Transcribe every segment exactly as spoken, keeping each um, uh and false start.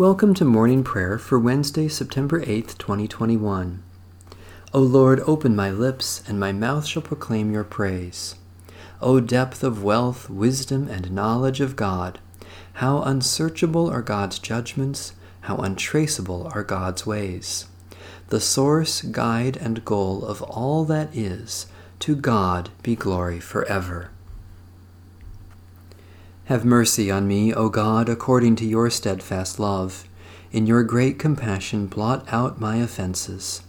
Welcome to Morning Prayer for Wednesday, September eighth, twenty twenty-one. O Lord, open my lips, and my mouth shall proclaim your praise. O depth of wealth, wisdom, and knowledge of God! How unsearchable are God's judgments, how untraceable are God's ways! The source, guide, and goal of all that is, to God be glory forever. Have mercy on me, O God, according to your steadfast love. In your great compassion blot out my offenses.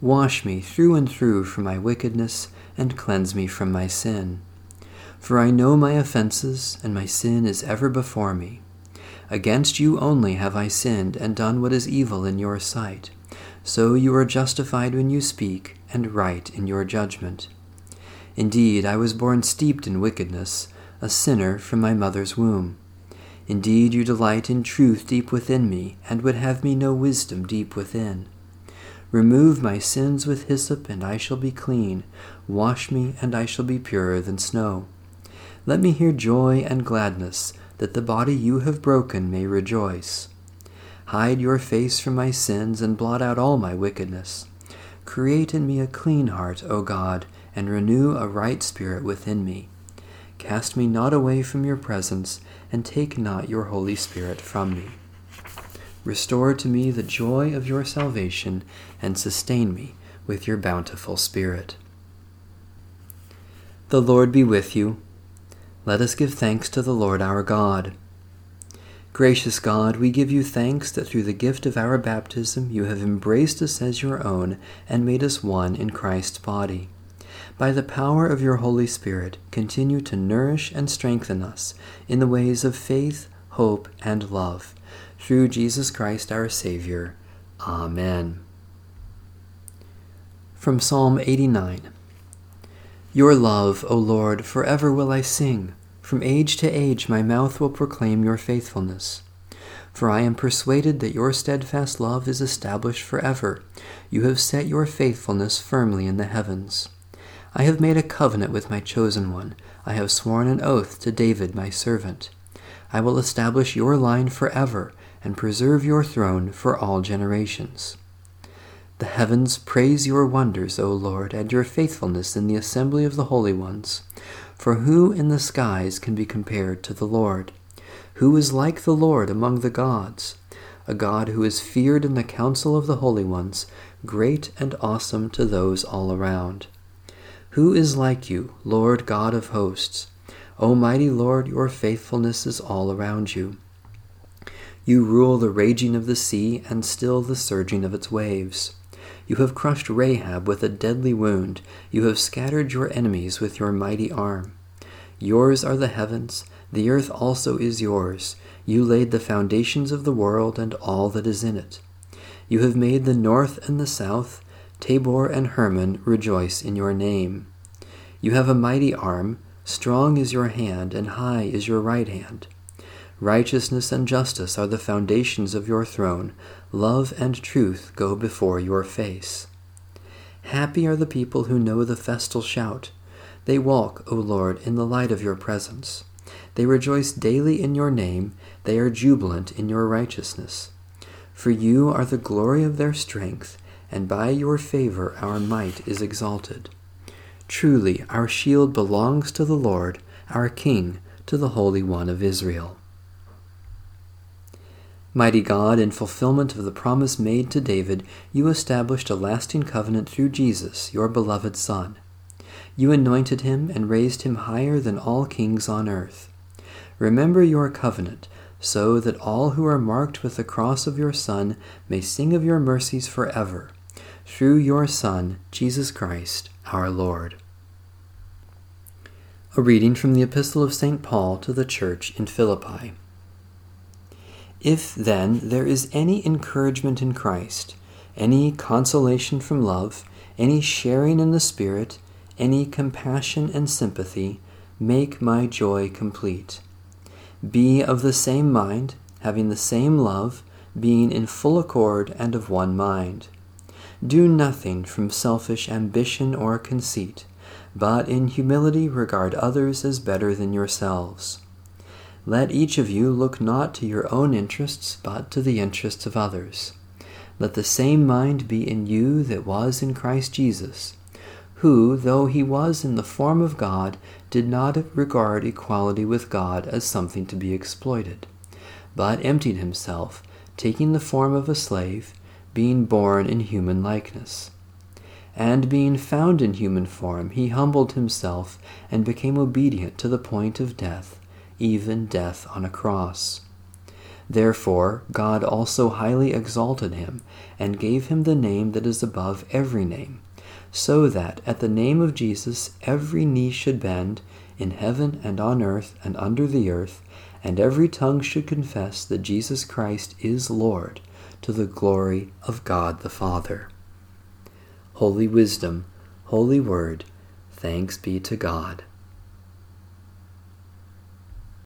Wash me through and through from my wickedness, and cleanse me from my sin. For I know my offenses, and my sin is ever before me. Against you only have I sinned, and done what is evil in your sight. So you are justified when you speak, and right in your judgment. Indeed, I was born steeped in wickedness, a sinner from my mother's womb. Indeed, you delight in truth deep within me, and would have me know wisdom deep within. Remove my sins with hyssop, and I shall be clean. Wash me, and I shall be purer than snow. Let me hear joy and gladness, that the body you have broken may rejoice. Hide your face from my sins, and blot out all my wickedness. Create in me a clean heart, O God, and renew a right spirit within me. Cast me not away from your presence, and take not your Holy Spirit from me. Restore to me the joy of your salvation, and sustain me with your bountiful Spirit. The Lord be with you. Let us give thanks to the Lord our God. Gracious God, we give you thanks that through the gift of our baptism you have embraced us as your own and made us one in Christ's body. By the power of your Holy Spirit, continue to nourish and strengthen us in the ways of faith, hope, and love. Through Jesus Christ our Savior. Amen. From Psalm eighty-nine. Your love, O Lord, forever will I sing. From age to age my mouth will proclaim your faithfulness. For I am persuaded that your steadfast love is established forever. You have set your faithfulness firmly in the heavens. I have made a covenant with my chosen one. I have sworn an oath to David my servant. I will establish your line forever and preserve your throne for all generations. The heavens praise your wonders, O Lord, and your faithfulness in the assembly of the holy ones. For who in the skies can be compared to the Lord? Who is like the Lord among the gods? A God who is feared in the council of the holy ones, great and awesome to those all around. Who is like you, Lord God of hosts? O mighty Lord, your faithfulness is all around you. You rule the raging of the sea and still the surging of its waves. You have crushed Rahab with a deadly wound. You have scattered your enemies with your mighty arm. Yours are the heavens. The earth also is yours. You laid the foundations of the world and all that is in it. You have made the north and the south. Tabor and Hermon rejoice in your name. You have a mighty arm, strong is your hand, and high is your right hand. Righteousness and justice are the foundations of your throne. Love and truth go before your face. Happy are the people who know the festal shout. They walk, O Lord, in the light of your presence. They rejoice daily in your name. They are jubilant in your righteousness. For you are the glory of their strength, and by your favor our might is exalted. Truly, our shield belongs to the Lord, our King, to the Holy One of Israel. Mighty God, in fulfillment of the promise made to David, you established a lasting covenant through Jesus, your beloved Son. You anointed him and raised him higher than all kings on earth. Remember your covenant, so that all who are marked with the cross of your Son may sing of your mercies forever, through your Son, Jesus Christ, our Lord. A reading from the Epistle of Saint Paul to the Church in Philippi. If, then, there is any encouragement in Christ, any consolation from love, any sharing in the Spirit, any compassion and sympathy, make my joy complete. Be of the same mind, having the same love, being in full accord and of one mind. Do nothing from selfish ambition or conceit, but in humility regard others as better than yourselves. Let each of you look not to your own interests, but to the interests of others. Let the same mind be in you that was in Christ Jesus, who, though he was in the form of God, did not regard equality with God as something to be exploited, but emptied himself, taking the form of a slave, being born in human likeness. And being found in human form, he humbled himself and became obedient to the point of death, even death on a cross. Therefore God also highly exalted him, and gave him the name that is above every name, so that at the name of Jesus every knee should bend, in heaven and on earth and under the earth, and every tongue should confess that Jesus Christ is Lord, to the glory of God the Father. Holy Wisdom, Holy Word, thanks be to God.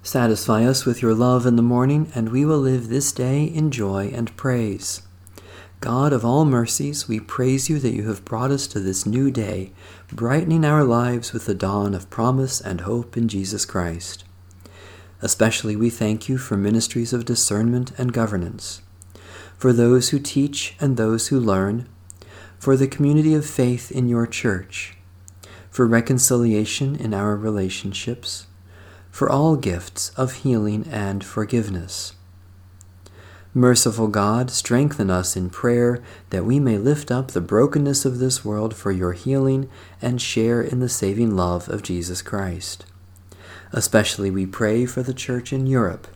Satisfy us with your love in the morning, and we will live this day in joy and praise. God of all mercies, we praise you that you have brought us to this new day, brightening our lives with the dawn of promise and hope in Jesus Christ. Especially we thank you for ministries of discernment and governance, for those who teach and those who learn, for the community of faith in your church, for reconciliation in our relationships, for all gifts of healing and forgiveness. Merciful God, strengthen us in prayer that we may lift up the brokenness of this world for your healing and share in the saving love of Jesus Christ. Especially we pray for the Church in Europe,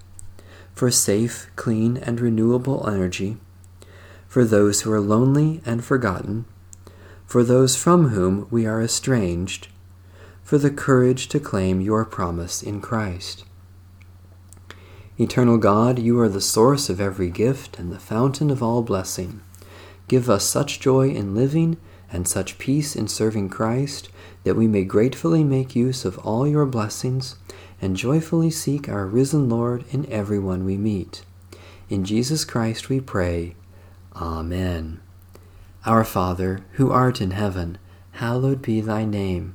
for safe, clean, and renewable energy, for those who are lonely and forgotten, for those from whom we are estranged, for the courage to claim your promise in Christ. Eternal God, you are the source of every gift and the fountain of all blessing. Give us such joy in living and such peace in serving Christ that we may gratefully make use of all your blessings and joyfully seek our risen Lord in everyone we meet. In Jesus Christ we pray. Amen. Our Father, who art in heaven, hallowed be thy name.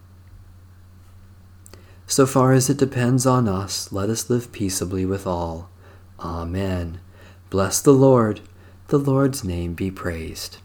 So far as it depends on us, let us live peaceably with all. Amen. Bless the Lord. The Lord's name be praised.